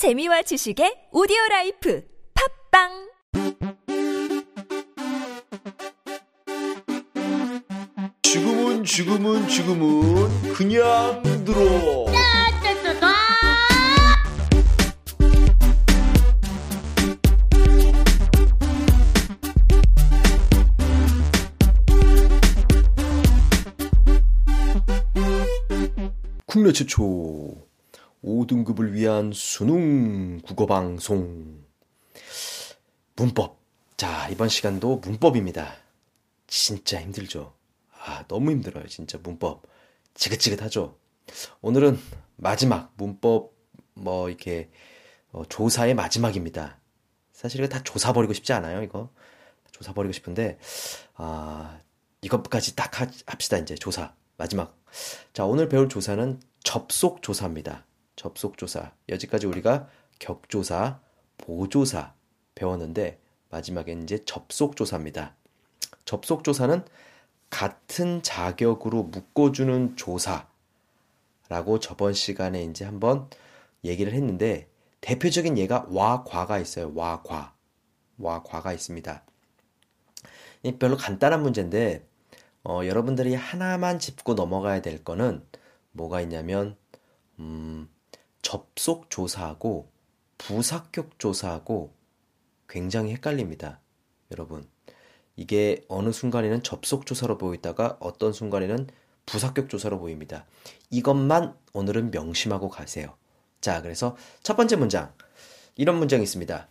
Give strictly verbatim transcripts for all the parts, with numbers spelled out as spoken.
재미와 지식의 오디오라이프 팝빵! 지금은 지금은 지금은 그냥 들어. 국내 최초 오등급을 위한 수능 국어방송 문법. 자, 이번 시간도 문법입니다. 진짜 힘들죠? 아, 너무 힘들어요. 진짜 문법 지긋지긋하죠. 오늘은 마지막 문법 뭐 이렇게 어, 조사의 마지막입니다. 사실 이거 다 조사 버리고 싶지 않아요. 이거 조사 버리고 싶은데 아, 이것까지 딱 합시다. 이제 조사 마지막. 자, 오늘 배울 조사는 접속 조사입니다. 접속 조사. 여기까지 우리가 격조사, 보조사 배웠는데 마지막에 이제 접속 조사입니다. 접속 조사는 같은 자격으로 묶어주는 조사라고 저번 시간에 이제 한번 얘기를 했는데, 대표적인 예가 와, 과가 있어요. 와, 과. 와, 과가 있습니다. 별로 간단한 문제인데, 어, 여러분들이 하나만 짚고 넘어가야 될 거는 뭐가 있냐면, 음, 접속 조사하고 부사격 조사하고 굉장히 헷갈립니다. 여러분. 이게 어느 순간에는 접속조사로 보이다가 어떤 순간에는 부사격조사로 보입니다. 이것만 오늘은 명심하고 가세요. 자, 그래서 첫 번째 문장. 이런 문장이 있습니다.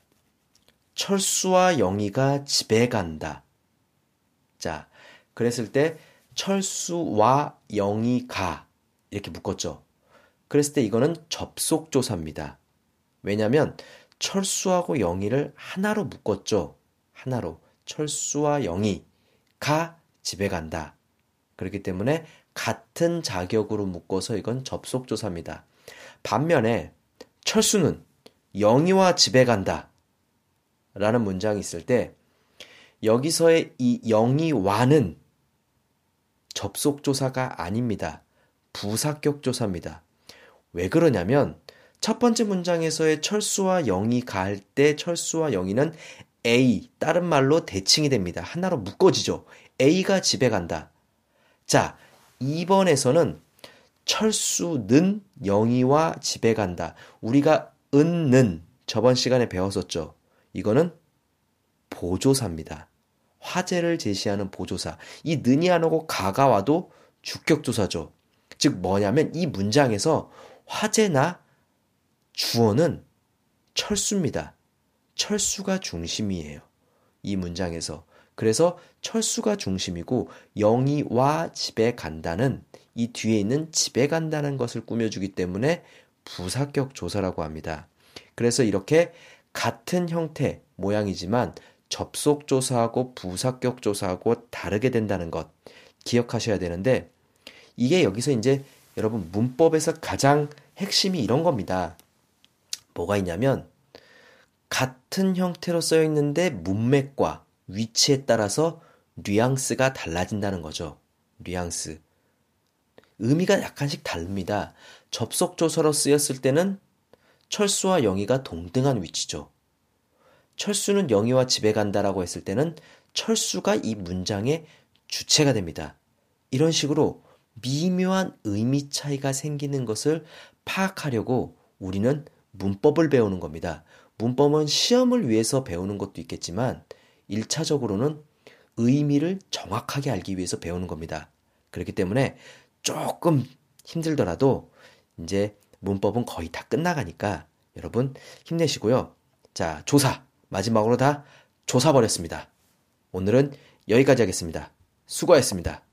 철수와 영희가 집에 간다. 자, 그랬을 때 철수와 영희가 이렇게 묶었죠. 그랬을 때 이거는 접속조사입니다. 왜냐하면 철수하고 영희를 하나로 묶었죠. 하나로. 철수와 영희가 집에 간다. 그렇기 때문에 같은 자격으로 묶어서 이건 접속조사입니다. 반면에 철수는 영희와 집에 간다 라는 문장이 있을 때, 여기서의 이 영희와는 접속조사가 아닙니다. 부사격조사입니다. 왜 그러냐면 첫 번째 문장에서의 철수와 영희가 할 때 철수와 영희는 A, 다른 말로 대칭이 됩니다. 하나로 묶어지죠. A가 집에 간다. 자, 이 번에서는 철수는 영희와 집에 간다. 우리가 은는 저번 시간에 배웠었죠. 이거는 보조사입니다. 화제를 제시하는 보조사. 이 는이 안 오고 가가 와도 주격조사죠. 즉 뭐냐면 이 문장에서 화제나 주어는 철수입니다. 철수가 중심이에요. 이 문장에서. 그래서 철수가 중심이고 영희와 집에 간다는 이 뒤에 있는 집에 간다는 것을 꾸며주기 때문에 부사격 조사라고 합니다. 그래서 이렇게 같은 형태, 모양이지만 접속 조사하고 부사격 조사하고 다르게 된다는 것 기억하셔야 되는데, 이게 여기서 이제 여러분 문법에서 가장 핵심이 이런 겁니다. 뭐가 있냐면 같은 형태로 쓰여 있는데 문맥과 위치에 따라서 뉘앙스가 달라진다는 거죠. 뉘앙스. 의미가 약간씩 다릅니다. 접속조사로 쓰였을 때는 철수와 영희가 동등한 위치죠. 철수는 영희와 집에 간다라고 했을 때는 철수가 이 문장의 주체가 됩니다. 이런 식으로 미묘한 의미 차이가 생기는 것을 파악하려고 우리는 문법을 배우는 겁니다. 문법은 시험을 위해서 배우는 것도 있겠지만 일차적으로는 의미를 정확하게 알기 위해서 배우는 겁니다. 그렇기 때문에 조금 힘들더라도 이제 문법은 거의 다 끝나가니까 여러분 힘내시고요. 자, 조사. 마지막으로 다 조사 버렸습니다. 오늘은 여기까지 하겠습니다. 수고하셨습니다.